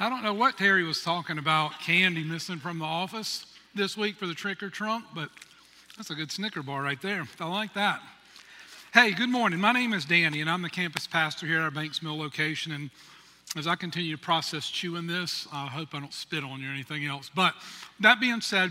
I don't know what Terry was talking about, candy missing from the office this week for the trick or trunk, but that's a good Snicker bar right there. I like that. Hey, good morning. My name is Danny, and I'm the campus pastor here at our Banks Mill location. And as I continue to process chewing this, I hope I don't spit on you or anything else. But that being said,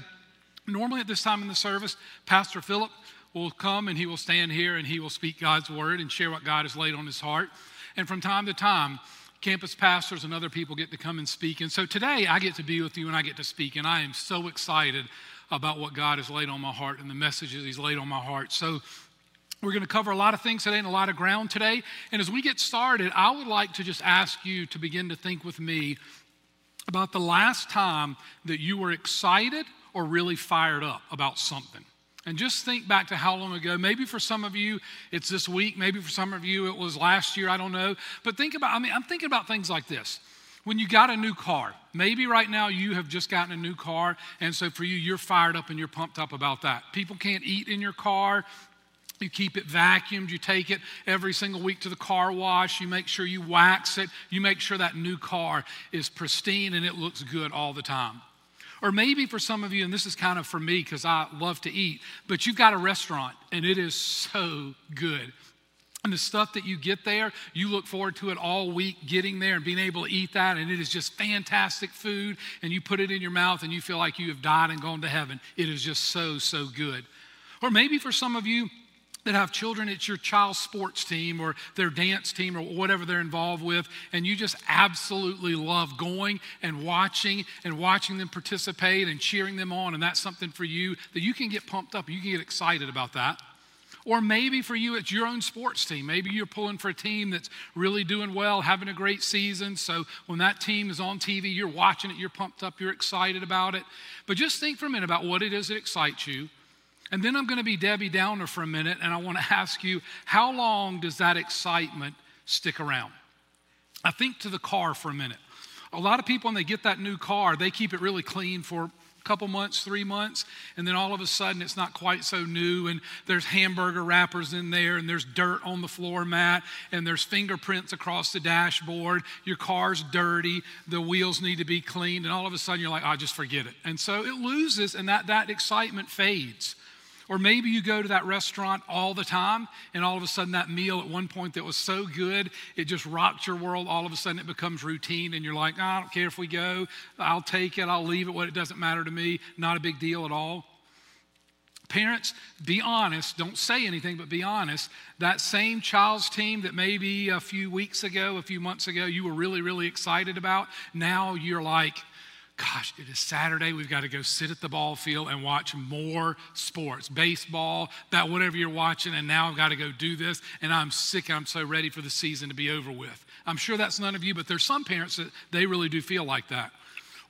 normally at this time in the service, Pastor Philip will come and he will stand here and he will speak God's word and share what God has laid on his heart. And from time to time, campus pastors and other people get to come and speak. And so today I get to be with you and I get to speak, and I am so excited about what God has laid on my heart and the messages he's laid on my heart. So we're going to cover a lot of things today and a lot of ground today. And as we get started, I would like to just ask you to begin to think with me about the last time that you were excited or really fired up about something. And just think back to how long ago. Maybe for some of you, it's this week. Maybe for some of you, it was last year. I don't know. But think about, I'm thinking about things like this. When you got a new car, maybe right now you have just gotten a new car. And so for you, you're fired up and you're pumped up about that. People can't eat in your car. You keep it vacuumed. You take it every single week to the car wash. You make sure you wax it. You make sure that new car is pristine and it looks good all the time. Or maybe for some of you, and this is kind of for me because I love to eat, but you've got a restaurant and it is so good. And the stuff that you get there, you look forward to it all week, getting there and being able to eat that. And it is just fantastic food. And you put it in your mouth and you feel like you have died and gone to heaven. It is just so, so good. Or maybe for some of you that have children, it's your child's sports team or their dance team or whatever they're involved with, and you just absolutely love going and watching them participate and cheering them on, and that's something for you that you can get pumped up, you can get excited about that. Or maybe for you, it's your own sports team. Maybe you're pulling for a team that's really doing well, having a great season. So when that team is on TV, you're watching it, you're pumped up, you're excited about it. But just think for a minute about what it is that excites you. And then I'm going to be Debbie Downer for a minute, and I want to ask you, how long does that excitement stick around? I think to the car for a minute. A lot of people, when they get that new car, they keep it really clean for a couple months, 3 months, and then all of a sudden it's not quite so new, and there's hamburger wrappers in there, and there's dirt on the floor mat, and there's fingerprints across the dashboard. Your car's dirty. The wheels need to be cleaned, and all of a sudden you're like, oh, just forget it. And so it loses, and that excitement fades. Or maybe you go to that restaurant all the time, and all of a sudden that meal at one point that was so good, it just rocked your world. All of a sudden it becomes routine, and you're like, oh, I don't care if we go. I'll take it. I'll leave it. What, it doesn't matter to me. Not a big deal at all. Parents, be honest. Don't say anything, but be honest. That same child's team that maybe a few weeks ago, a few months ago, you were really, really excited about, now you're like, gosh, it is Saturday. We've got to go sit at the ball field and watch more sports, baseball, that whatever you're watching, and now I've got to go do this, and I'm sick. I'm so ready for the season to be over with. I'm sure that's none of you, but there's some parents that they really do feel like that.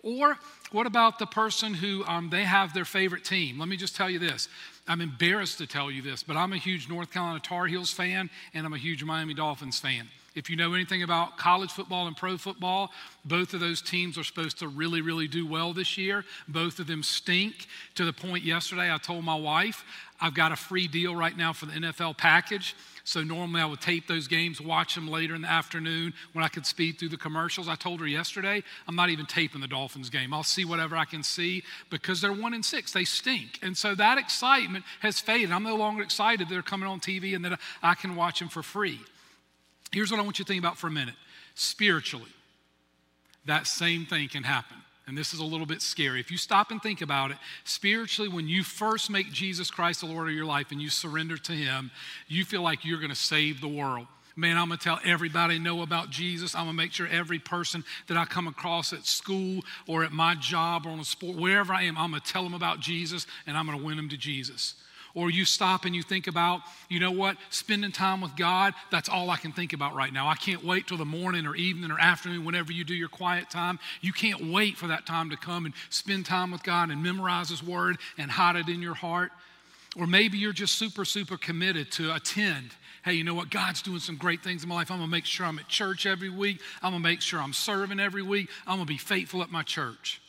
Or what about the person who they have their favorite team? Let me just tell you this. I'm embarrassed to tell you this, but I'm a huge North Carolina Tar Heels fan, and I'm a huge Miami Dolphins fan. If you know anything about college football and pro football, both of those teams are supposed to really, really do well this year. Both of them stink to the point yesterday I told my wife, I've got a free deal right now for the NFL package. So normally I would tape those games, watch them later in the afternoon when I could speed through the commercials. I told her yesterday, I'm not even taping the Dolphins game. I'll see whatever I can see because they're 1-6. They stink. And so that excitement has faded. I'm no longer excited they're coming on TV and that I can watch them for free. Here's what I want you to think about for a minute. Spiritually, that same thing can happen. And this is a little bit scary. If you stop and think about it, spiritually, when you first make Jesus Christ the Lord of your life and you surrender to him, you feel like you're going to save the world. Man, I'm going to tell everybody I know about Jesus. I'm going to make sure every person that I come across at school or at my job or on a sport, wherever I am, I'm going to tell them about Jesus and I'm going to win them to Jesus. Or you stop and you think about, you know what, spending time with God, that's all I can think about right now. I can't wait till the morning or evening or afternoon, whenever you do your quiet time. You can't wait for that time to come and spend time with God and memorize his word and hide it in your heart. Or maybe you're just super, super committed to attend. Hey, you know what, God's doing some great things in my life. I'm going to make sure I'm at church every week. I'm going to make sure I'm serving every week. I'm going to be faithful at my church.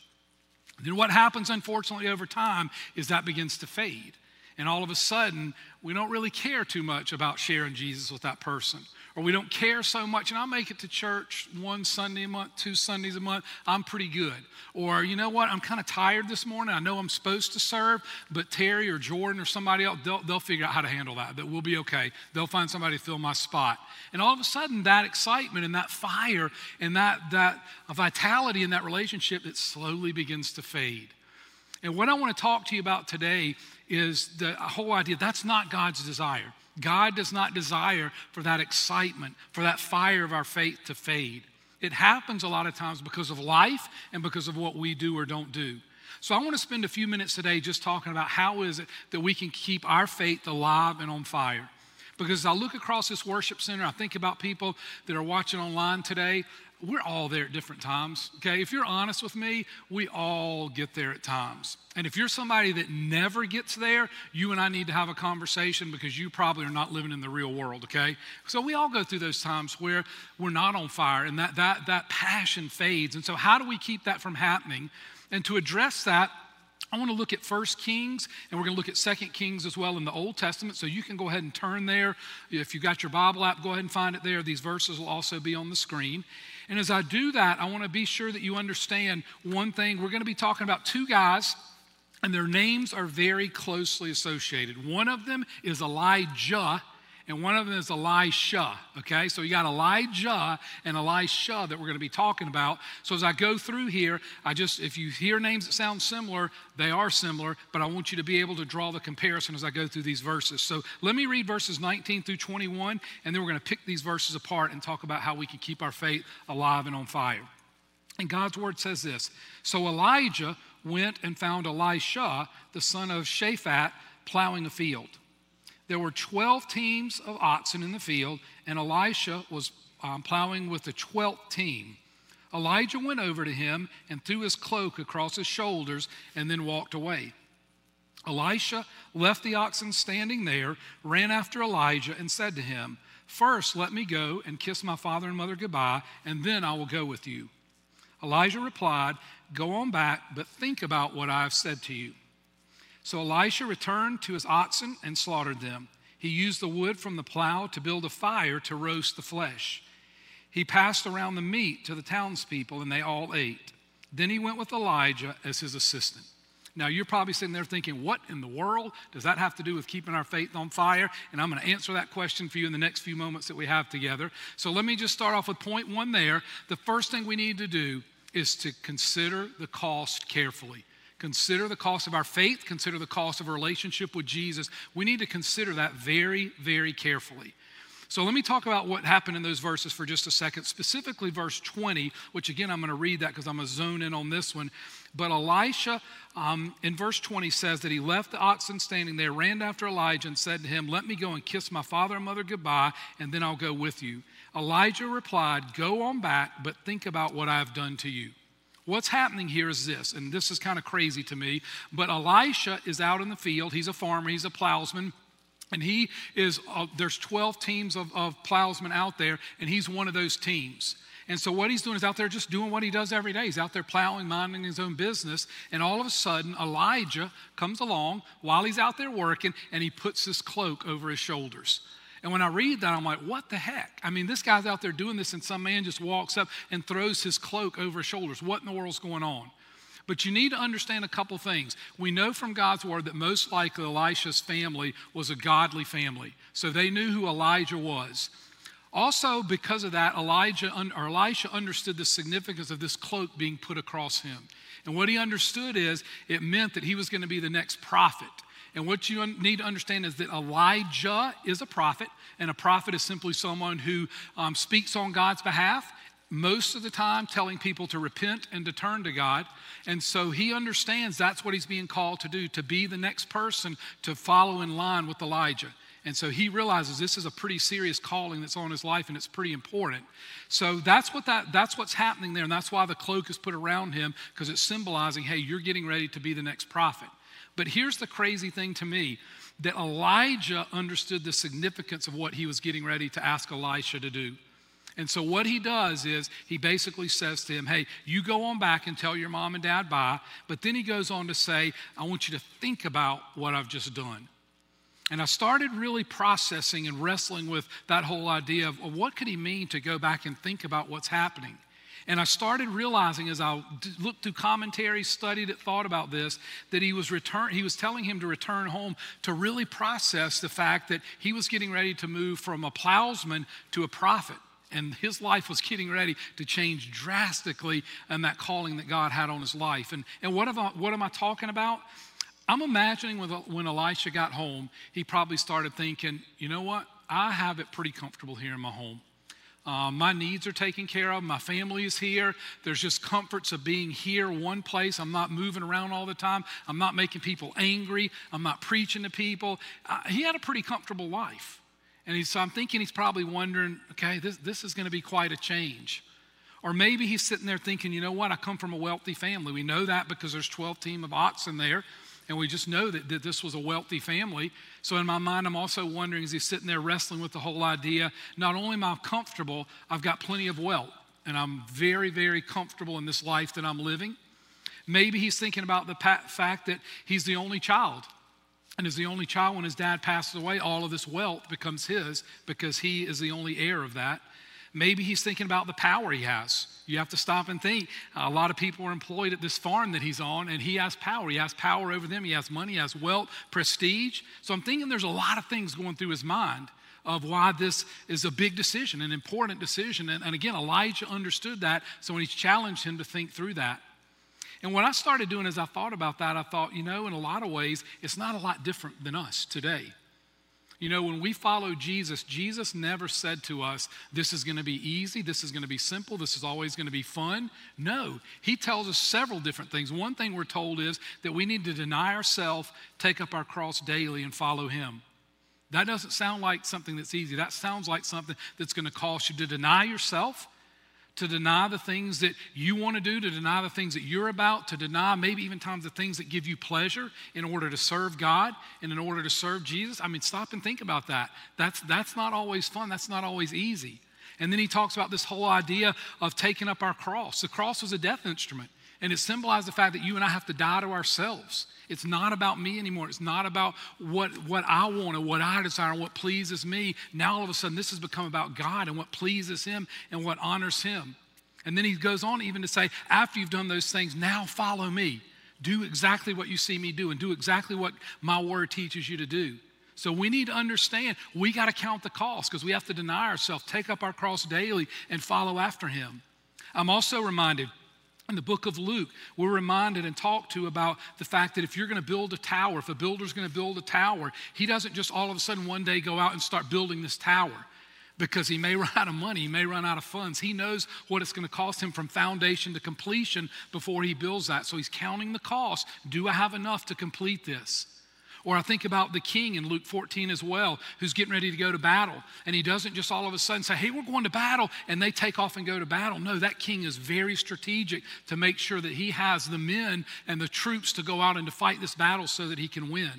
And then what happens, unfortunately, over time is that begins to fade. And all of a sudden, we don't really care too much about sharing Jesus with that person. or we don't care so much, and I make it to church one Sunday a month, two Sundays a month, I'm pretty good. Or, you know what, I'm kind of tired this morning. I know I'm supposed to serve, but Terry or Jordan or somebody else, they'll figure out how to handle that, we'll be okay. They'll find somebody to fill my spot. And all of a sudden, that excitement and that fire and that vitality in that relationship, it slowly begins to fade. And what I want to talk to you about today is the whole idea, that's not God's desire. God does not desire for that excitement, for that fire of our faith to fade. It happens a lot of times because of life and because of what we do or don't do. So I want to spend a few minutes today just talking about how is it that we can keep our faith alive and on fire. Because as I look across this worship center, I think about people that are watching online today. We're all there at different times, okay? If you're honest with me, we all get there at times. And if you're somebody that never gets there, you and I need to have a conversation because you probably are not living in the real world, okay? So we all go through those times where we're not on fire and that passion fades. And so how do we keep that from happening? And to address that, I want to look at 1 Kings, and we're going to look at 2 Kings as well in the Old Testament, so you can go ahead and turn there. If you've got your Bible app, go ahead and find it there. These verses will also be on the screen. And as I do that, I want to be sure that you understand one thing. We're going to be talking about two guys, and their names are very closely associated. One of them is Elijah, and one of them is Elisha, okay? So you got Elijah and Elisha that we're going to be talking about. So as I go through here, if you hear names that sound similar, they are similar, but I want you to be able to draw the comparison as I go through these verses. So let me read verses 19 through 21, and then we're going to pick these verses apart and talk about how we can keep our faith alive and on fire. And God's word says this, "So Elijah went and found Elisha, the son of Shaphat, plowing a field. There were 12 teams of oxen in the field, and Elisha was plowing with the 12th team. Elijah went over to him and threw his cloak across his shoulders and then walked away. Elisha left the oxen standing there, ran after Elijah, and said to him, 'First, let me go and kiss my father and mother goodbye, and then I will go with you.' Elijah replied, 'Go on back, but think about what I have said to you.' So Elisha returned to his oxen and slaughtered them. He used the wood from the plow to build a fire to roast the flesh. He passed around the meat to the townspeople, and they all ate. Then he went with Elijah as his assistant." Now, you're probably sitting there thinking, what in the world does that have to do with keeping our faith on fire? And I'm going to answer that question for you in the next few moments that we have together. So let me just start off with point one there. The first thing we need to do is to consider the cost carefully. Consider the cost of our faith. Consider the cost of a relationship with Jesus. We need to consider that very, very carefully. So let me talk about what happened in those verses for just a second, specifically verse 20, which again, I'm going to read that because I'm going to zone in on this one. But Elisha in verse 20 says that he left the oxen standing there, ran after Elijah and said to him, "Let me go and kiss my father and mother goodbye, and then I'll go with you." Elijah replied, "Go on back, but think about what I've done to you." What's happening here is this, and this is kind of crazy to me, but Elisha is out in the field. He's a farmer, he's a plowsman, and he is, there's 12 teams of plowsmen out there, and he's one of those teams. And so what he's doing is out there just doing what he does every day. He's out there plowing, minding his own business, and all of a sudden, Elijah comes along while he's out there working, and he puts his cloak over his shoulders. And when I read that, I'm like, what the heck? I mean, this guy's out there doing this and some man just walks up and throws his cloak over his shoulders. What in the world's going on? But you need to understand a couple things. We know from God's word that most likely Elisha's family was a godly family. So they knew who Elijah was. Also, because of that, Elisha understood the significance of this cloak being put across him. And what he understood is it meant that he was going to be the next prophet. And what you need to understand is that Elijah is a prophet, and a prophet is simply someone who speaks on God's behalf, most of the time telling people to repent and to turn to God. And so he understands that's what he's being called to do, to be the next person to follow in line with Elijah. And so he realizes this is a pretty serious calling that's on his life, and it's pretty important. So that's what's happening there, and that's why the cloak is put around him, because it's symbolizing, hey, you're getting ready to be the next prophet. But here's the crazy thing to me, that Elijah understood the significance of what he was getting ready to ask Elisha to do. And so what he does is he basically says to him, hey, you go on back and tell your mom and dad bye. But then he goes on to say, I want you to think about what I've just done. And I started really processing and wrestling with that whole idea of what could he mean to go back and think about what's happening. And I started realizing as I looked through commentaries, studied it, thought about this, that he was telling him to return home to really process the fact that he was getting ready to move from a plowsman to a prophet. And his life was getting ready to change drastically in that calling that God had on his life. And what am I talking about? I'm imagining when Elisha got home, he probably started thinking, you know what? I have it pretty comfortable here in my home. My needs are taken care of. My family is here. There's just comforts of being here, one place. I'm not moving around all the time. I'm not making people angry. I'm not preaching to people. He had a pretty comfortable life. And so I'm thinking he's probably wondering, okay, this is going to be quite a change. Or maybe he's sitting there thinking, you know what? I come from a wealthy family. We know that because there's 12 team of oxen there. And we just know that this was a wealthy family. So in my mind, I'm also wondering, as he's sitting there wrestling with the whole idea, not only am I comfortable, I've got plenty of wealth. And I'm very, very comfortable in this life that I'm living. Maybe he's thinking about the fact that he's the only child. And as the only child, when his dad passes away, all of this wealth becomes his because he is the only heir of that. Maybe he's thinking about the power he has. You have to stop and think. A lot of people are employed at this farm that he's on, and he has power. He has power over them. He has money. He has wealth, prestige. So I'm thinking there's a lot of things going through his mind of why this is a big decision, an important decision. And again, Elijah understood that, so when he challenged him to think through that. And what I started doing as I thought about that, I thought, you know, in a lot of ways, it's not a lot different than us today. You know, when we follow Jesus, Jesus never said to us, this is going to be easy, this is going to be simple, this is always going to be fun. No, he tells us several different things. One thing we're told is that we need to deny ourselves, take up our cross daily, and follow him. That doesn't sound like something that's easy. That sounds like something that's going to cost you to deny yourself, to deny the things that you want to do, to deny the things that you're about, to deny maybe even times the things that give you pleasure in order to serve God and in order to serve Jesus. I mean, stop and think about that. That's not always fun. That's not always easy. And then he talks about this whole idea of taking up our cross. The cross was a death instrument, and it symbolized the fact that you and I have to die to ourselves. It's not about me anymore. It's not about what I want or what I desire and what pleases me. Now all of a sudden this has become about God and what pleases him and what honors him. And then he goes on even to say, after you've done those things, now follow me. Do exactly what you see me do and do exactly what my word teaches you to do. So we need to understand we got to count the cost because we have to deny ourselves, take up our cross daily and follow after him. I'm also reminded in the book of Luke, we're reminded and talked to about the fact that if you're going to build a tower, if a builder's going to build a tower, he doesn't just all of a sudden one day go out and start building this tower because he may run out of money, he may run out of funds. He knows what it's going to cost him from foundation to completion before he builds that. So he's counting the cost. Do I have enough to complete this? Or I think about the king in Luke 14 as well, who's getting ready to go to battle. And he doesn't just all of a sudden say, hey, we're going to battle, and they take off and go to battle. No, that king is very strategic to make sure that he has the men and the troops to go out and to fight this battle so that he can win.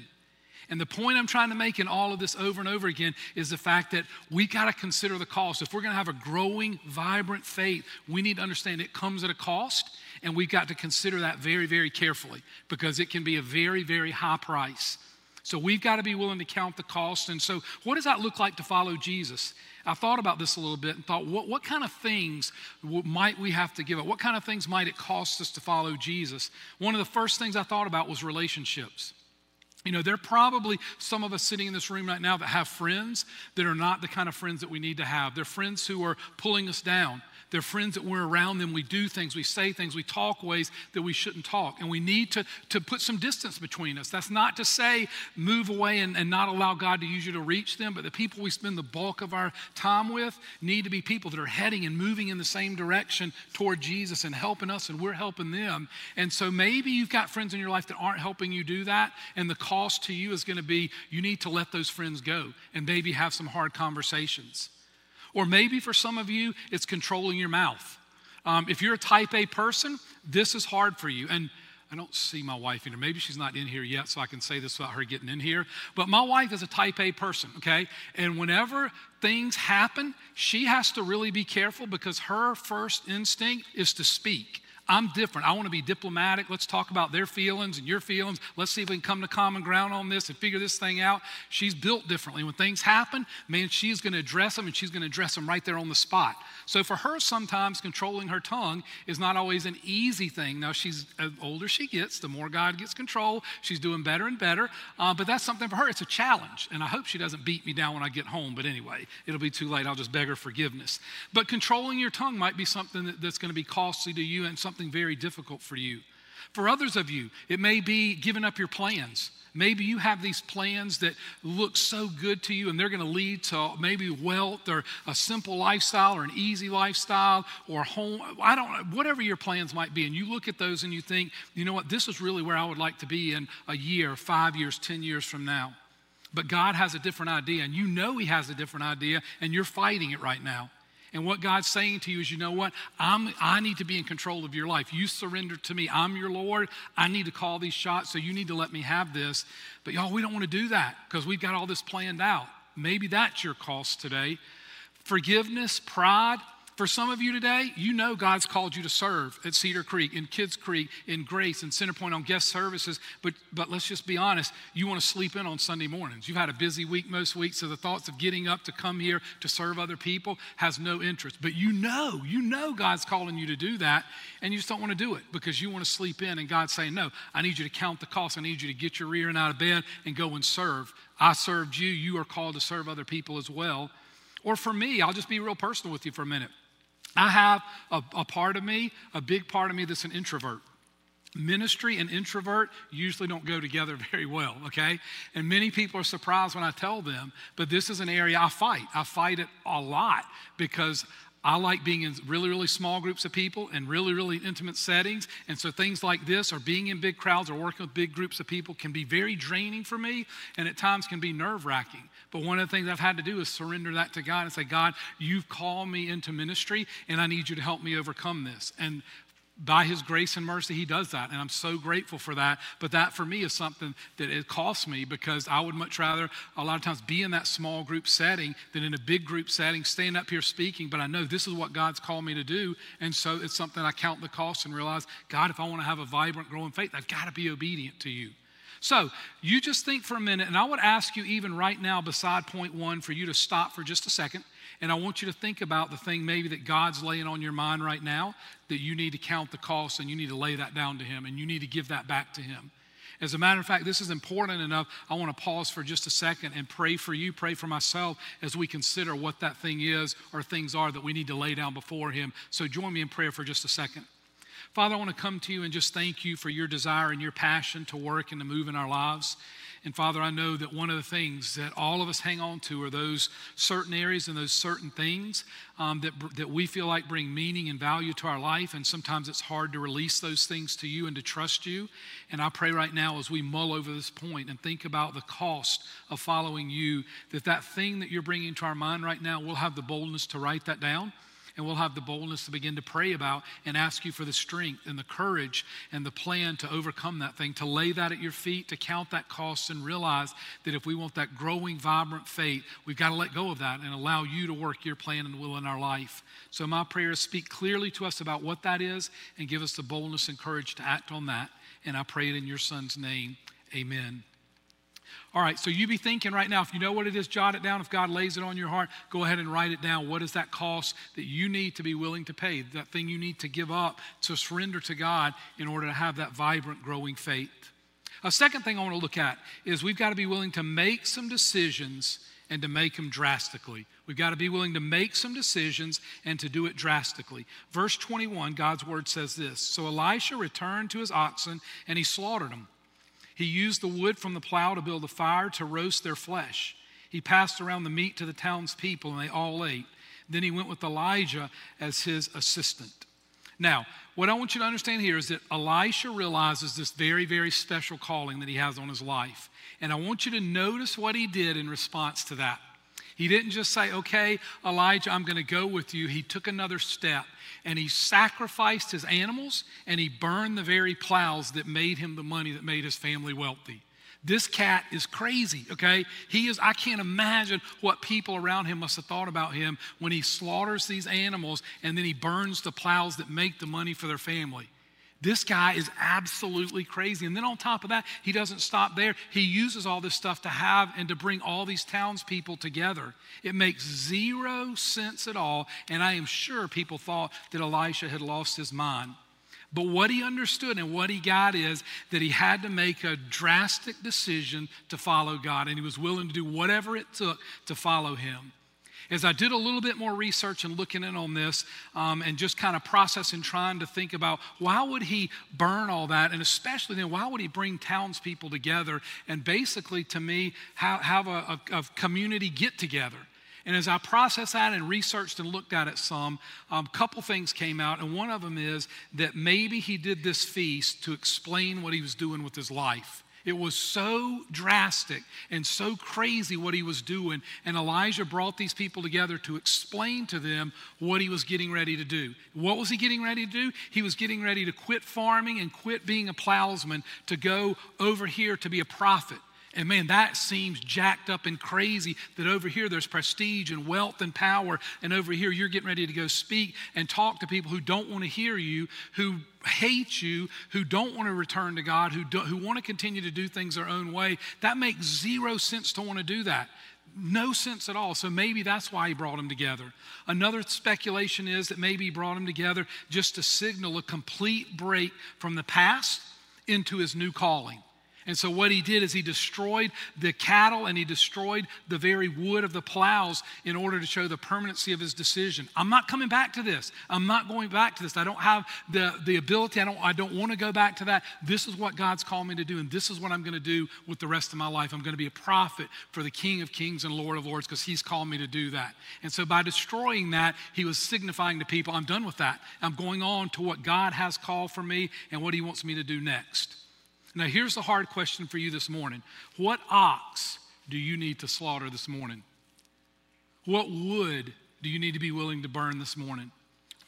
And the point I'm trying to make in all of this over and over again is the fact that we got to consider the cost. If we're going to have a growing, vibrant faith, we need to understand it comes at a cost, and we've got to consider that very, very carefully because it can be a very, very high price. So we've got to be willing to count the cost. And so what does that look like to follow Jesus? I thought about this a little bit and thought, what kind of things might we have to give up? What kind of things might it cost us to follow Jesus? One of the first things I thought about was relationships. You know, there are probably some of us sitting in this room right now that have friends that are not the kind of friends that we need to have. They're friends who are pulling us down. They're friends that we're around them. We do things, we say things, we talk ways that we shouldn't talk. And we need to put some distance between us. That's not to say move away and not allow God to use you to reach them, but the people we spend the bulk of our time with need to be people that are heading and moving in the same direction toward Jesus and helping us and we're helping them. And so maybe you've got friends in your life that aren't helping you do that, and the cost to you is going to be you need to let those friends go and maybe have some hard conversations. Or maybe for some of you, it's controlling your mouth. If you're a type A person, this is hard for you. And I don't see my wife in here. Maybe she's not in here yet, so I can say this without her getting in here. But my wife is a type A person, okay? And whenever things happen, she has to really be careful because her first instinct is to speak. I'm different. I want to be diplomatic. Let's talk about their feelings and your feelings. Let's see if we can come to common ground on this and figure this thing out. She's built differently. When things happen, man, she's going to address them, and she's going to address them right there on the spot. So for her, sometimes controlling her tongue is not always an easy thing. Now, she's the older she gets, the more God gets control. She's doing better and better. But that's something for her. It's a challenge, and I hope she doesn't beat me down when I get home. But anyway, it'll be too late. I'll just beg her forgiveness. But controlling your tongue might be something that's going to be costly to you and something very difficult for you. For others of you, it may be giving up your plans. Maybe you have these plans that look so good to you, and they're going to lead to maybe wealth or a simple lifestyle or an easy lifestyle or home. I don't know, whatever your plans might be. And you look at those and you think, you know what, this is really where I would like to be in a year, 5 years, 10 years from now. But God has a different idea, and you know He has a different idea, and you're fighting it right now. And what God's saying to you is, you know what? I need to be in control of your life. You surrender to me. I'm your Lord. I need to call these shots, so you need to let me have this. But y'all, we don't want to do that because we've got all this planned out. Maybe that's your cost today. Forgiveness, pride. For some of you today, you know God's called you to serve at Cedar Creek, in Kids Creek, in Grace, in Centerpoint on guest services. But let's just be honest, you want to sleep in on Sunday mornings. You've had a busy week most weeks, so the thoughts of getting up to come here to serve other people has no interest. But you know God's calling you to do that, and you just don't want to do it because you want to sleep in, and God's saying, no, I need you to count the cost. I need you to get your rear end out of bed and go and serve. I served you. You are called to serve other people as well. Or for me, I'll just be real personal with you for a minute. I have a part of me, a big part of me that's an introvert. Ministry and introvert usually don't go together very well, okay? And many people are surprised when I tell them, but this is an area I fight. I fight it a lot because I like being in really, really small groups of people and really, really intimate settings. And so things like this or being in big crowds or working with big groups of people can be very draining for me, and at times can be nerve-wracking. But one of the things I've had to do is surrender that to God and say, God, you've called me into ministry, and I need you to help me overcome this. And by His grace and mercy, He does that, and I'm so grateful for that. But that for me is something that it costs me because I would much rather a lot of times be in that small group setting than in a big group setting, staying up here speaking, but I know this is what God's called me to do, and so it's something I count the cost and realize, God, if I want to have a vibrant, growing faith, I've got to be obedient to you. So you just think for a minute, and I would ask you even right now beside point one for you to stop for just a second, and I want you to think about the thing maybe that God's laying on your mind right now that you need to count the cost, and you need to lay that down to Him, and you need to give that back to Him. As a matter of fact, this is important enough, I want to pause for just a second and pray for you, pray for myself as we consider what that thing is or things are that we need to lay down before Him. So join me in prayer for just a second. Father, I want to come to you and just thank you for your desire and your passion to work and to move in our lives. And Father, I know that one of the things that all of us hang on to are those certain areas and those certain things that we feel like bring meaning and value to our life. And sometimes it's hard to release those things to you and to trust you. And I pray right now as we mull over this point and think about the cost of following you, that thing that you're bringing to our mind right now, we'll have the boldness to write that down. And we'll have the boldness to begin to pray about and ask you for the strength and the courage and the plan to overcome that thing, to lay that at your feet, to count that cost and realize that if we want that growing, vibrant faith, we've got to let go of that and allow you to work your plan and will in our life. So my prayer is speak clearly to us about what that is and give us the boldness and courage to act on that. And I pray it in your Son's name. Amen. All right, so you be thinking right now, if you know what it is, jot it down. If God lays it on your heart, go ahead and write it down. What is that cost that you need to be willing to pay, that thing you need to give up, to surrender to God in order to have that vibrant, growing faith? A second thing I want to look at is we've got to be willing to make some decisions and to make them drastically. We've got to be willing to make some decisions and to do it drastically. Verse 21, God's word says this, "So Elisha returned to his oxen and he slaughtered them. He used the wood from the plow to build a fire to roast their flesh. He passed around the meat to the townspeople, and they all ate. Then he went with Elijah as his assistant." Now, what I want you to understand here is that Elisha realizes this very, very special calling that he has on his life. And I want you to notice what he did in response to that. He didn't just say, okay, Elijah, I'm going to go with you. He took another step, and he sacrificed his animals, and he burned the very plows that made him the money that made his family wealthy. This cat is crazy, okay? I can't imagine what people around him must have thought about him when he slaughters these animals, and then he burns the plows that make the money for their family. This guy is absolutely crazy. And then on top of that, he doesn't stop there. He uses all this stuff to have and to bring all these townspeople together. It makes zero sense at all. And I am sure people thought that Elisha had lost his mind. But what he understood and what he got is that he had to make a drastic decision to follow God, and he was willing to do whatever it took to follow him. As I did a little bit more research and looking in on this and just kind of processing, trying to think about why would he burn all that, and especially then why would he bring townspeople together and basically, to me, have a community get together. And as I processed that and researched and looked at it some, a couple things came out. And one of them is that maybe he did this feast to explain what he was doing with his life. It was so drastic and so crazy what he was doing. And Elijah brought these people together to explain to them what he was getting ready to do. What was he getting ready to do? He was getting ready to quit farming and quit being a plowsman to go over here to be a prophet. And man, that seems jacked up and crazy that over here there's prestige and wealth and power, and over here you're getting ready to go speak and talk to people who don't want to hear you, who hate you, who don't want to return to God, who want to continue to do things their own way. That makes zero sense to want to do that. No sense at all. So maybe that's why he brought them together. Another speculation is that maybe he brought them together just to signal a complete break from the past into his new calling. And so what he did is he destroyed the cattle and he destroyed the very wood of the plows in order to show the permanency of his decision. I'm not coming back to this. I'm not going back to this. I don't have the ability. I don't want to go back to that. This is what God's called me to do, and this is what I'm going to do with the rest of my life. I'm going to be a prophet for the King of Kings and Lord of Lords because he's called me to do that. And so by destroying that, he was signifying to people, I'm done with that. I'm going on to what God has called for me and what he wants me to do next. Now, here's the hard question for you this morning. What ox do you need to slaughter this morning? What wood do you need to be willing to burn this morning?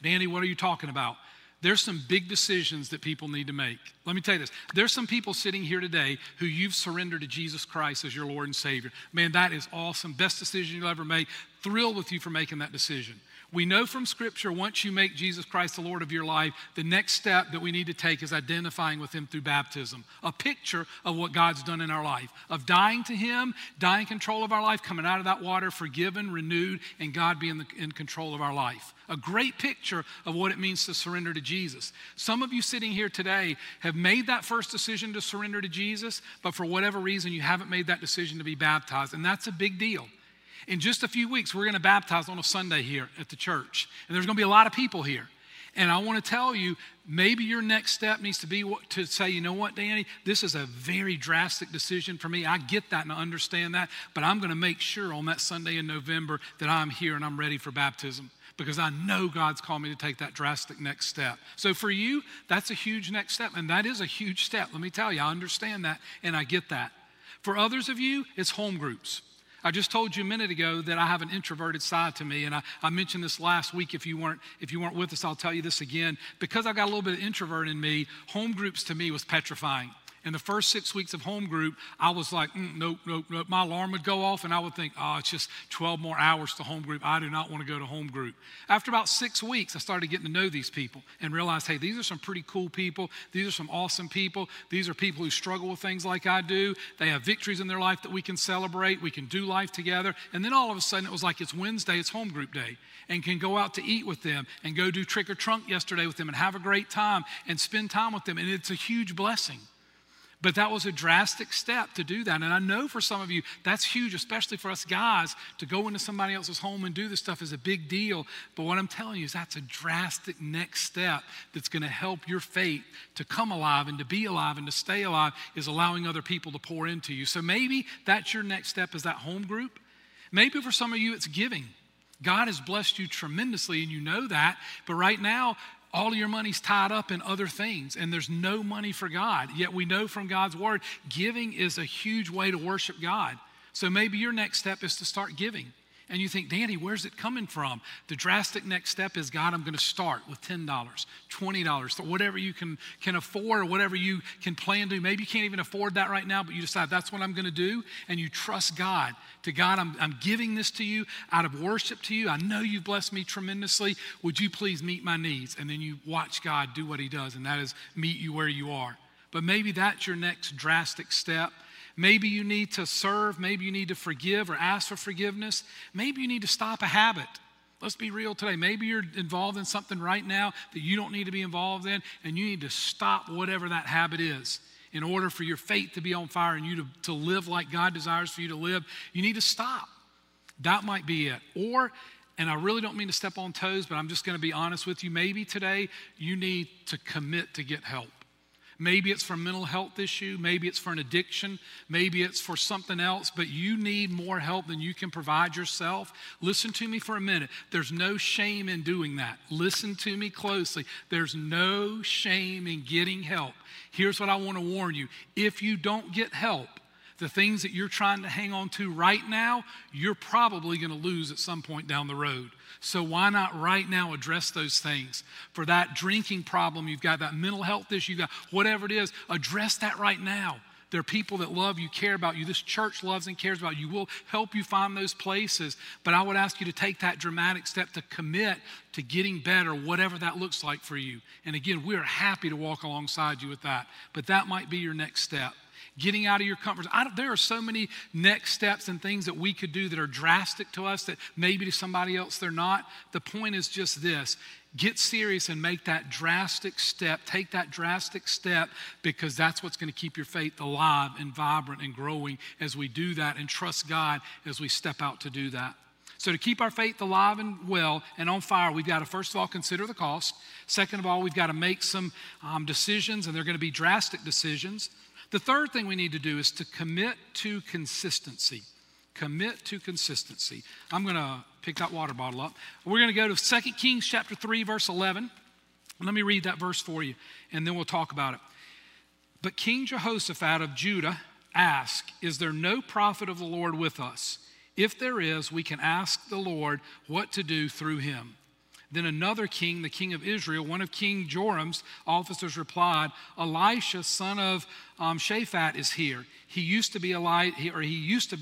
Danny, what are you talking about? There's some big decisions that people need to make. Let me tell you this. There's some people sitting here today who you've surrendered to Jesus Christ as your Lord and Savior. Man, that is awesome. Best decision you'll ever make. Thrilled with you for making that decision. We know from Scripture, once you make Jesus Christ the Lord of your life, the next step that we need to take is identifying with him through baptism, a picture of what God's done in our life, of dying to him, dying control of our life, coming out of that water, forgiven, renewed, and God being in control of our life. A great picture of what it means to surrender to Jesus. Some of you sitting here today have made that first decision to surrender to Jesus, but for whatever reason, you haven't made that decision to be baptized, and that's a big deal. In just a few weeks, we're going to baptize on a Sunday here at the church. And there's going to be a lot of people here. And I want to tell you, maybe your next step needs to be to say, you know what, Danny, this is a very drastic decision for me. I get that and I understand that. But I'm going to make sure on that Sunday in November that I'm here and I'm ready for baptism, because I know God's called me to take that drastic next step. So for you, that's a huge next step. And that is a huge step. Let me tell you, I understand that and I get that. For others of you, it's home groups. I just told you a minute ago that I have an introverted side to me, and I mentioned this last week. If you weren't with us, I'll tell you this again. Because I got a little bit of introvert in me, home groups to me was petrifying. In the first 6 weeks of home group, I was like, nope. My alarm would go off, and I would think, oh, it's just 12 more hours to home group. I do not want to go to home group. After about 6 weeks, I started getting to know these people and realized, hey, these are some pretty cool people. These are some awesome people. These are people who struggle with things like I do. They have victories in their life that we can celebrate. We can do life together. And then all of a sudden, it was like it's Wednesday, it's home group day, and can go out to eat with them and go do trick or trunk yesterday with them and have a great time and spend time with them. And it's a huge blessing. But that was a drastic step to do that. And I know for some of you, that's huge, especially for us guys, to go into somebody else's home and do this stuff is a big deal. But what I'm telling you is that's a drastic next step that's going to help your faith to come alive and to be alive and to stay alive, is allowing other people to pour into you. So maybe that's your next step, is that home group. Maybe for some of you, it's giving. God has blessed you tremendously, and you know that. But right now, all of your money's tied up in other things, and there's no money for God. Yet we know from God's word, giving is a huge way to worship God. So maybe your next step is to start giving. And you think, Danny, where's it coming from? The drastic next step is, God, I'm going to start with $10, $20, whatever you can afford or whatever you can plan to. Maybe you can't even afford that right now, but you decide that's what I'm going to do. And you trust God. To God, I'm giving this to you out of worship to you. I know you've blessed me tremendously. Would you please meet my needs? And then you watch God do what he does, and that is meet you where you are. But maybe that's your next drastic step. Maybe you need to serve. Maybe you need to forgive or ask for forgiveness. Maybe you need to stop a habit. Let's be real today. Maybe you're involved in something right now that you don't need to be involved in, and you need to stop whatever that habit is. In order for your faith to be on fire and you to live like God desires for you to live, you need to stop. That might be it. Or, and I really don't mean to step on toes, but I'm just going to be honest with you, maybe today you need to commit to get help. Maybe it's for a mental health issue. Maybe it's for an addiction. Maybe it's for something else, but you need more help than you can provide yourself. Listen to me for a minute. There's no shame in doing that. Listen to me closely. There's no shame in getting help. Here's what I want to warn you. If you don't get help, the things that you're trying to hang on to right now, you're probably going to lose at some point down the road. So why not right now address those things? For that drinking problem you've got, that mental health issue you've got, whatever it is, address that right now. There are people that love you, care about you. This church loves and cares about you. We'll help you find those places. But I would ask you to take that dramatic step to commit to getting better, whatever that looks like for you. And again, we're happy to walk alongside you with that. But that might be your next step. Getting out of your comfort zone. There are so many next steps and things that we could do that are drastic to us that maybe to somebody else they're not. The point is just this. Get serious and make that drastic step. Take that drastic step because that's what's going to keep your faith alive and vibrant and growing as we do that and trust God as we step out to do that. So to keep our faith alive and well and on fire, we've got to, first of all, consider the cost. Second of all, we've got to make some decisions, and they're going to be drastic decisions. The third thing we need to do is to commit to consistency. Commit to consistency. I'm going to pick that water bottle up. We're going to go to 2 Kings chapter 3, verse 11. Let me read that verse for you, and then we'll talk about it. But King Jehoshaphat of Judah asked, "Is there no prophet of the Lord with us? If there is, we can ask the Lord what to do through him." Then another king, the king of Israel, one of King Joram's officers replied, "Elisha, son of Shaphat, is here. He used to be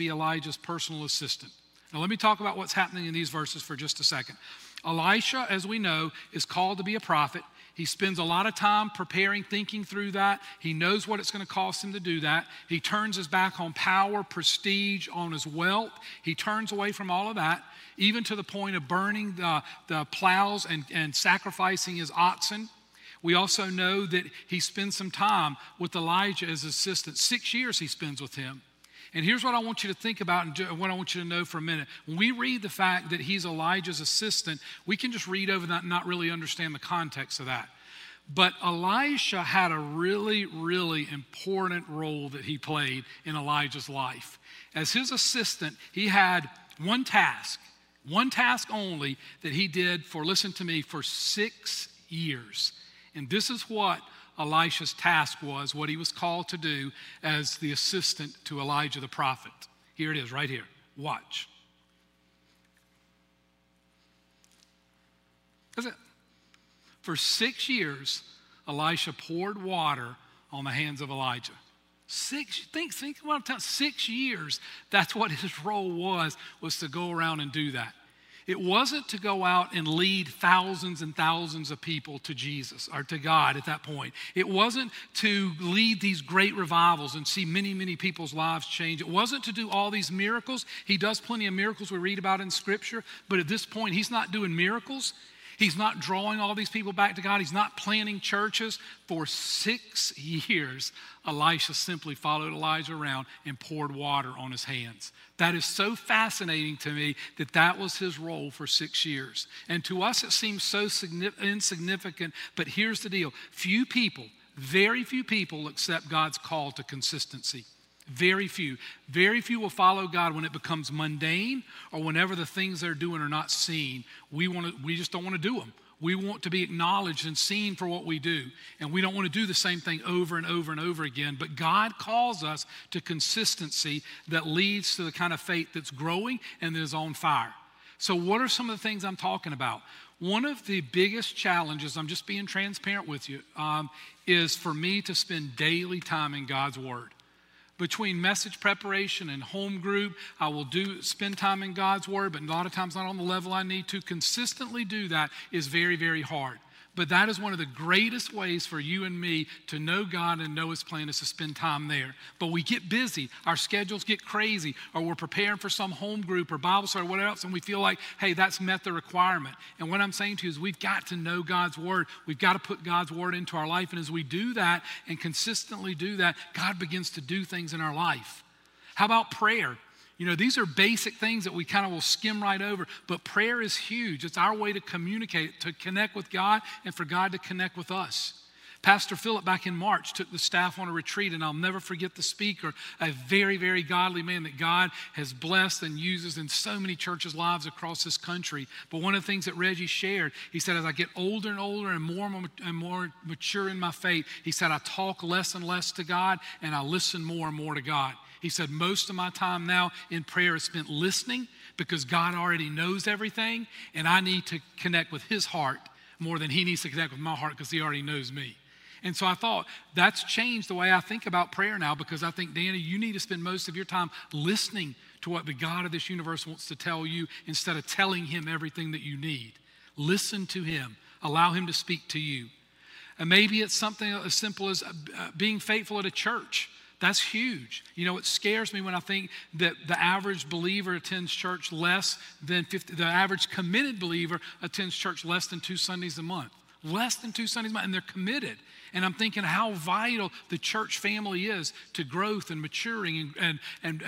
Elijah's personal assistant." Now let me talk about what's happening in these verses for just a second. Elisha, as we know, is called to be a prophet. He spends a lot of time preparing, thinking through that. He knows what it's going to cost him to do that. He turns his back on power, prestige, on his wealth. He turns away from all of that, even to the point of burning the plows and sacrificing his oxen. We also know that he spends some time with Elijah as his assistant. 6 years he spends with him. And here's what I want you to think about and what I want you to know for a minute. When we read the fact that he's Elijah's assistant, we can just read over that and not really understand the context of that. But Elisha had a really, really important role that he played in Elijah's life. As his assistant, he had one task only that he did for, listen to me, for 6 years. And this is what Elisha's task was, what he was called to do as the assistant to Elijah the prophet. Here it is, right here. Watch. That's it. For 6 years, Elisha poured water on the hands of Elijah. 6 years, that's what his role was to go around and do that. It wasn't to go out and lead thousands and thousands of people to Jesus or to God at that point. It wasn't to lead these great revivals and see many, many people's lives change. It wasn't to do all these miracles. He does plenty of miracles we read about in Scripture, but at this point, he's not doing miracles. He's not drawing all these people back to God. He's not planting churches. For 6 years, Elisha simply followed Elijah around and poured water on his hands. That is so fascinating to me that that was his role for 6 years. And to us, it seems so insignificant, but here's the deal. Few people, very few people accept God's call to consistency. Very few. Very few will follow God when it becomes mundane or whenever the things they're doing are not seen. We just don't want to do them. We want to be acknowledged and seen for what we do. And we don't want to do the same thing over and over and over again. But God calls us to consistency that leads to the kind of faith that's growing and that is on fire. So what are some of the things I'm talking about? One of the biggest challenges, I'm just being transparent with you, is for me to spend daily time in God's Word. Between message preparation and home group, I will spend time in God's Word, but a lot of times not on the level I need to. Consistently do that is very, very hard. But that is one of the greatest ways for you and me to know God and know His plan is to spend time there. But we get busy, our schedules get crazy, or we're preparing for some home group or Bible study or whatever else, and we feel like, hey, that's met the requirement. And what I'm saying to you is we've got to know God's Word. We've got to put God's Word into our life. And as we do that and consistently do that, God begins to do things in our life. How about prayer? You know, these are basic things that we kind of will skim right over, but prayer is huge. It's our way to communicate, to connect with God, and for God to connect with us. Pastor Philip, back in March, took the staff on a retreat, and I'll never forget the speaker, a very, very godly man that God has blessed and uses in so many churches' lives across this country. But one of the things that Reggie shared, he said, as I get older and older and more mature in my faith, he said, I talk less and less to God, and I listen more and more to God. He said, most of my time now in prayer is spent listening because God already knows everything, and I need to connect with His heart more than He needs to connect with my heart because He already knows me. And so I thought, that's changed the way I think about prayer now, because I think, Danny, you need to spend most of your time listening to what the God of this universe wants to tell you instead of telling Him everything that you need. Listen to Him. Allow Him to speak to you. And maybe it's something as simple as being faithful at a church. That's huge. You know, it scares me when I think that the average believer attends church less than the average committed believer attends church less than 2 Sundays a month. Less than 2 Sundays a month, and they're committed. And I'm thinking how vital the church family is to growth and maturing and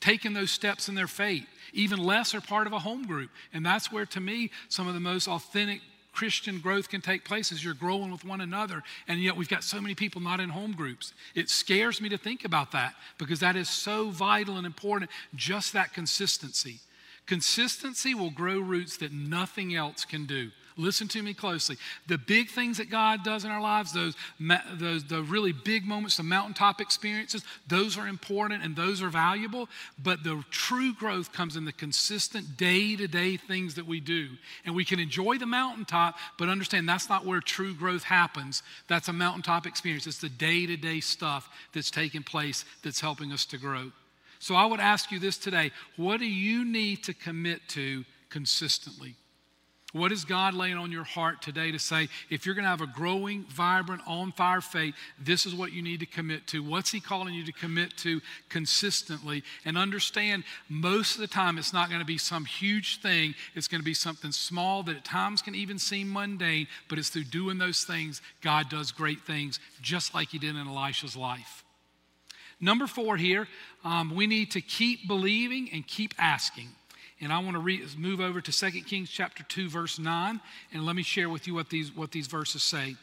taking those steps in their faith. Even less are part of a home group. And that's where, to me, some of the most authentic Christian growth can take place as you're growing with one another, and yet we've got so many people not in home groups. It scares me to think about that because that is so vital and important, just that consistency. Consistency will grow roots that nothing else can do. Listen to me closely. The big things that God does in our lives, the really big moments, the mountaintop experiences, those are important and those are valuable, but the true growth comes in the consistent day-to-day things that we do. And we can enjoy the mountaintop, but understand that's not where true growth happens. That's a mountaintop experience. It's the day-to-day stuff that's taking place that's helping us to grow. So I would ask you this today. What do you need to commit to consistently? What is God laying on your heart today to say, if you're going to have a growing, vibrant, on-fire faith, this is what you need to commit to. What's He calling you to commit to consistently? And understand, most of the time, it's not going to be some huge thing. It's going to be something small that at times can even seem mundane, but it's through doing those things, God does great things, just like He did in Elisha's life. Number 4 here, we need to keep believing and keep asking. And I want to move over to 2 Kings chapter 2, verse 9, and let me share with you what these verses say.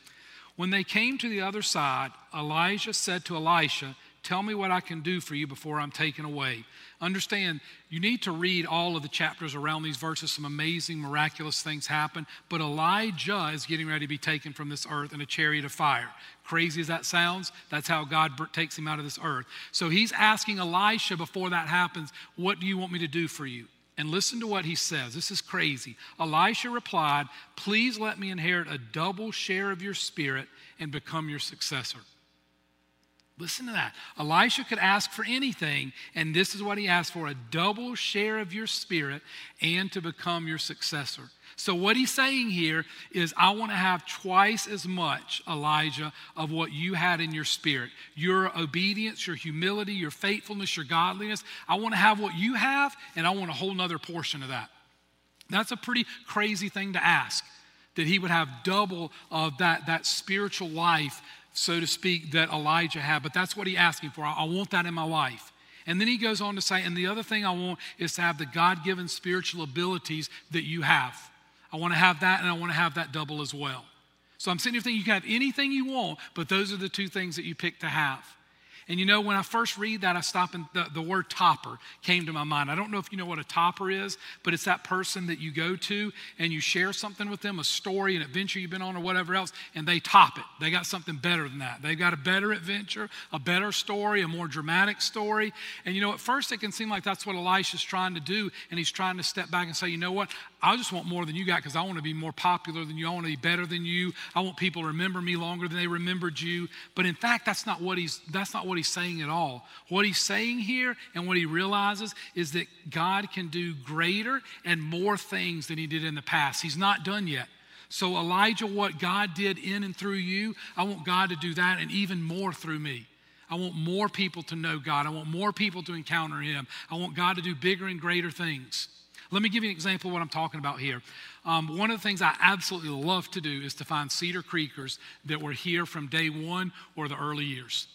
When they came to the other side, Elijah said to Elisha, "Tell me what I can do for you before I'm taken away." Understand, you need to read all of the chapters around these verses. Some amazing, miraculous things happen. But Elijah is getting ready to be taken from this earth in a chariot of fire. Crazy as that sounds, that's how God takes him out of this earth. So he's asking Elisha before that happens, "What do you want me to do for you?" And listen to what he says. This is crazy. Elisha replied, "Please let me inherit a double share of your spirit and become your successor." Listen to that. Elisha could ask for anything, and this is what he asked for, a double share of your spirit and to become your successor. So what he's saying here is, I want to have twice as much, Elijah, of what you had in your spirit. Your obedience, your humility, your faithfulness, your godliness. I want to have what you have, and I want a whole nother portion of that. That's a pretty crazy thing to ask, that he would have double of that spiritual life, so to speak, that Elijah had. But that's what he's asking for. I want that in my life. And then he goes on to say, and the other thing I want is to have the God-given spiritual abilities that you have. I want to have that, and I want to have that double as well. So I'm sitting here thinking you can have anything you want, but those are the two things that you pick to have. And you know, when I first read that, I stopped and the word topper came to my mind. I don't know if you know what a topper is, but it's that person that you go to and you share something with them, a story, an adventure you've been on or whatever else, and they top it. They got something better than that. They've got a better adventure, a better story, a more dramatic story. And you know, at first it can seem like that's what Elisha's trying to do, and he's trying to step back and say, you know what? I just want more than you got because I want to be more popular than you. I want to be better than you. I want people to remember me longer than they remembered you. But in fact, that's not what he's saying at all. What he's saying here and what he realizes is that God can do greater and more things than he did in the past. He's not done yet. So Elijah, what God did in and through you, I want God to do that and even more through me. I want more people to know God. I want more people to encounter him. I want God to do bigger and greater things. Let me give you an example of what I'm talking about here. One of the things I absolutely love to do is to find Cedar Creekers that were here from day one or the early years.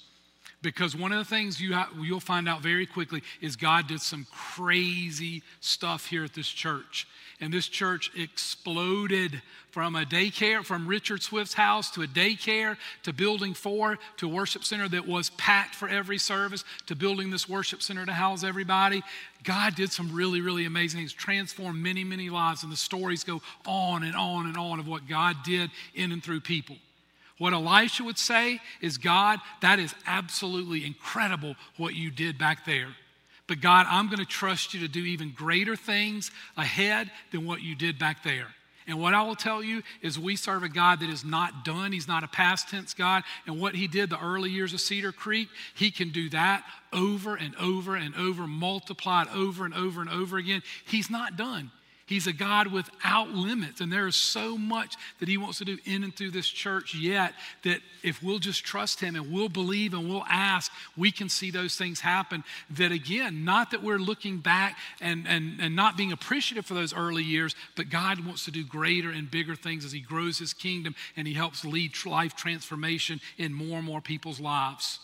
Because one of the things you'll find out very quickly is God did some crazy stuff here at this church. And this church exploded from a daycare, from Richard Swift's house to a daycare, to building 4, to a worship center that was packed for every service, to building this worship center to house everybody. God did some really, really amazing things, transformed many, many lives, and the stories go on and on and on of what God did in and through people. What Elisha would say is, God, that is absolutely incredible what you did back there. But God, I'm going to trust you to do even greater things ahead than what you did back there. And what I will tell you is we serve a God that is not done. He's not a past tense God. And what he did the early years of Cedar Creek, he can do that over and over and over, multiplied over and over and over again. He's not done. He's a God without limits, and there is so much that he wants to do in and through this church yet that if we'll just trust him and we'll believe and we'll ask, we can see those things happen. That again, not that we're looking back and not being appreciative for those early years, but God wants to do greater and bigger things as he grows his kingdom and he helps lead life transformation in more and more people's lives.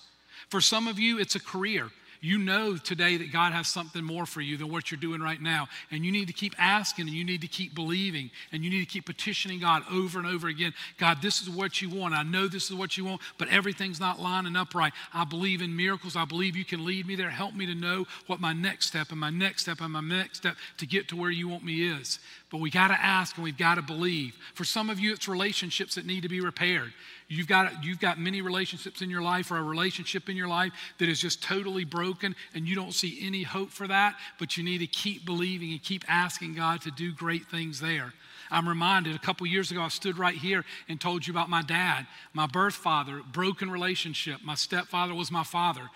For some of you, it's a career. You know today that God has something more for you than what you're doing right now. And you need to keep asking, and you need to keep believing, and you need to keep petitioning God over and over again. God, this is what you want. I know this is what you want, but everything's not lining up right. I believe in miracles. I believe you can lead me there. Help me to know what my next step and my next step and my next step to get to where you want me is. But we got to ask and we've got to believe. For some of you, it's relationships that need to be repaired. You've got many relationships in your life or a relationship in your life that is just totally broken and you don't see any hope for that, but you need to keep believing and keep asking God to do great things there. I'm reminded a couple years ago, I stood right here and told you about my dad, my birth father, broken relationship. My stepfather was my father.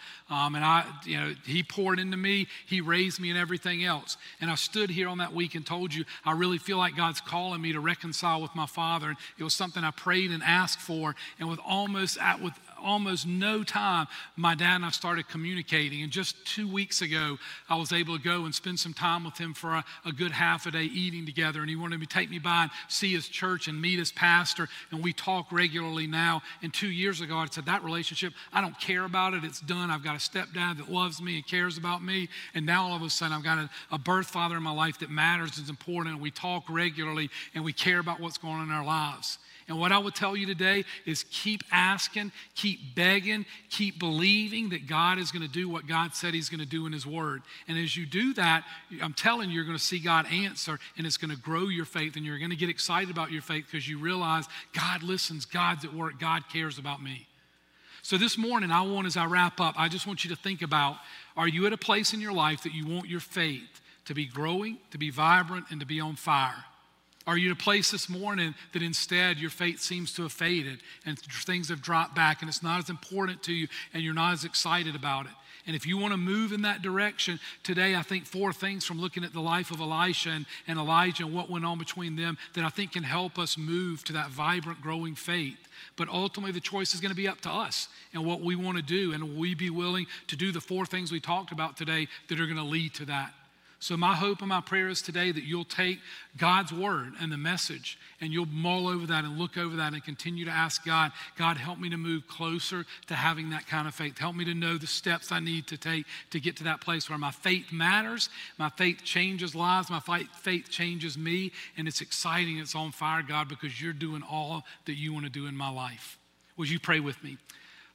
He poured into me. He raised me and everything else. And I stood here on that week and told you, I really feel like God's calling me to reconcile with my father. And it was something I prayed and asked for. And with almost no time, my dad and I started communicating. And just 2 weeks ago, I was able to go and spend some time with him for a good half a day eating together. And he wanted to take me by and see his church and meet his pastor. And we talk regularly now. And 2 years ago, I said, that relationship, I don't care about it. It's done. I've got a stepdad that loves me and cares about me. And now all of a sudden, I've got a birth father in my life that matters, is important. And we talk regularly and we care about what's going on in our lives. And what I would tell you today is keep asking, keep begging, keep believing that God is going to do what God said he's going to do in his word. And as you do that, I'm telling you, you're going to see God answer, and it's going to grow your faith, and you're going to get excited about your faith because you realize God listens, God's at work, God cares about me. So this morning, as I wrap up, I just want you to think about, are you at a place in your life that you want your faith to be growing, to be vibrant, and to be on fire? Are you in a place this morning that instead your faith seems to have faded and things have dropped back and it's not as important to you and you're not as excited about it? And if you want to move in that direction, today I think 4 things from looking at the life of Elisha and Elijah and what went on between them that I think can help us move to that vibrant, growing faith. But ultimately the choice is going to be up to us and what we want to do, and will we be willing to do the 4 things we talked about today that are going to lead to that? So my hope and my prayer is today that you'll take God's word and the message and you'll mull over that and look over that and continue to ask God, God, help me to move closer to having that kind of faith. Help me to know the steps I need to take to get to that place where my faith matters, my faith changes lives, my faith changes me, and it's exciting, it's on fire, God, because you're doing all that you want to do in my life. Would you pray with me?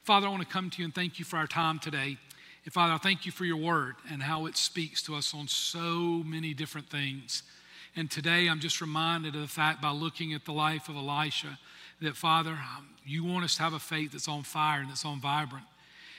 Father, I want to come to you and thank you for our time today. And Father, I thank you for your word and how it speaks to us on so many different things. And today I'm just reminded of the fact by looking at the life of Elisha that, Father, you want us to have a faith that's on fire and that's on vibrant.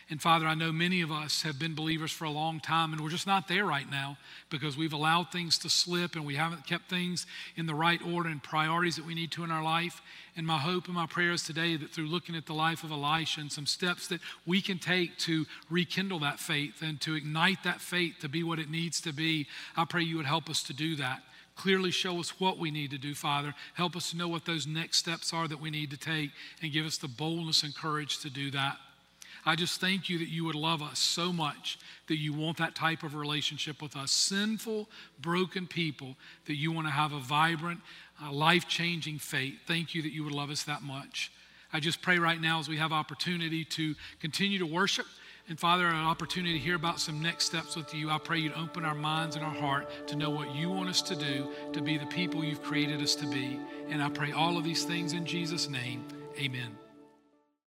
And Father, I know many of us have been believers for a long time and we're just not there right now because we've allowed things to slip and we haven't kept things in the right order and priorities that we need to in our life. And my hope and my prayer is today that through looking at the life of Elisha and some steps that we can take to rekindle that faith and to ignite that faith to be what it needs to be, I pray you would help us to do that. Clearly show us what we need to do, Father. Help us to know what those next steps are that we need to take and give us the boldness and courage to do that. I just thank you that you would love us so much that you want that type of relationship with us. Sinful, broken people that you want to have a vibrant, life-changing faith. Thank you that you would love us that much. I just pray right now as we have opportunity to continue to worship. And Father, an opportunity to hear about some next steps with you. I pray you'd open our minds and our heart to know what you want us to do, to be the people you've created us to be. And I pray all of these things in Jesus' name. Amen.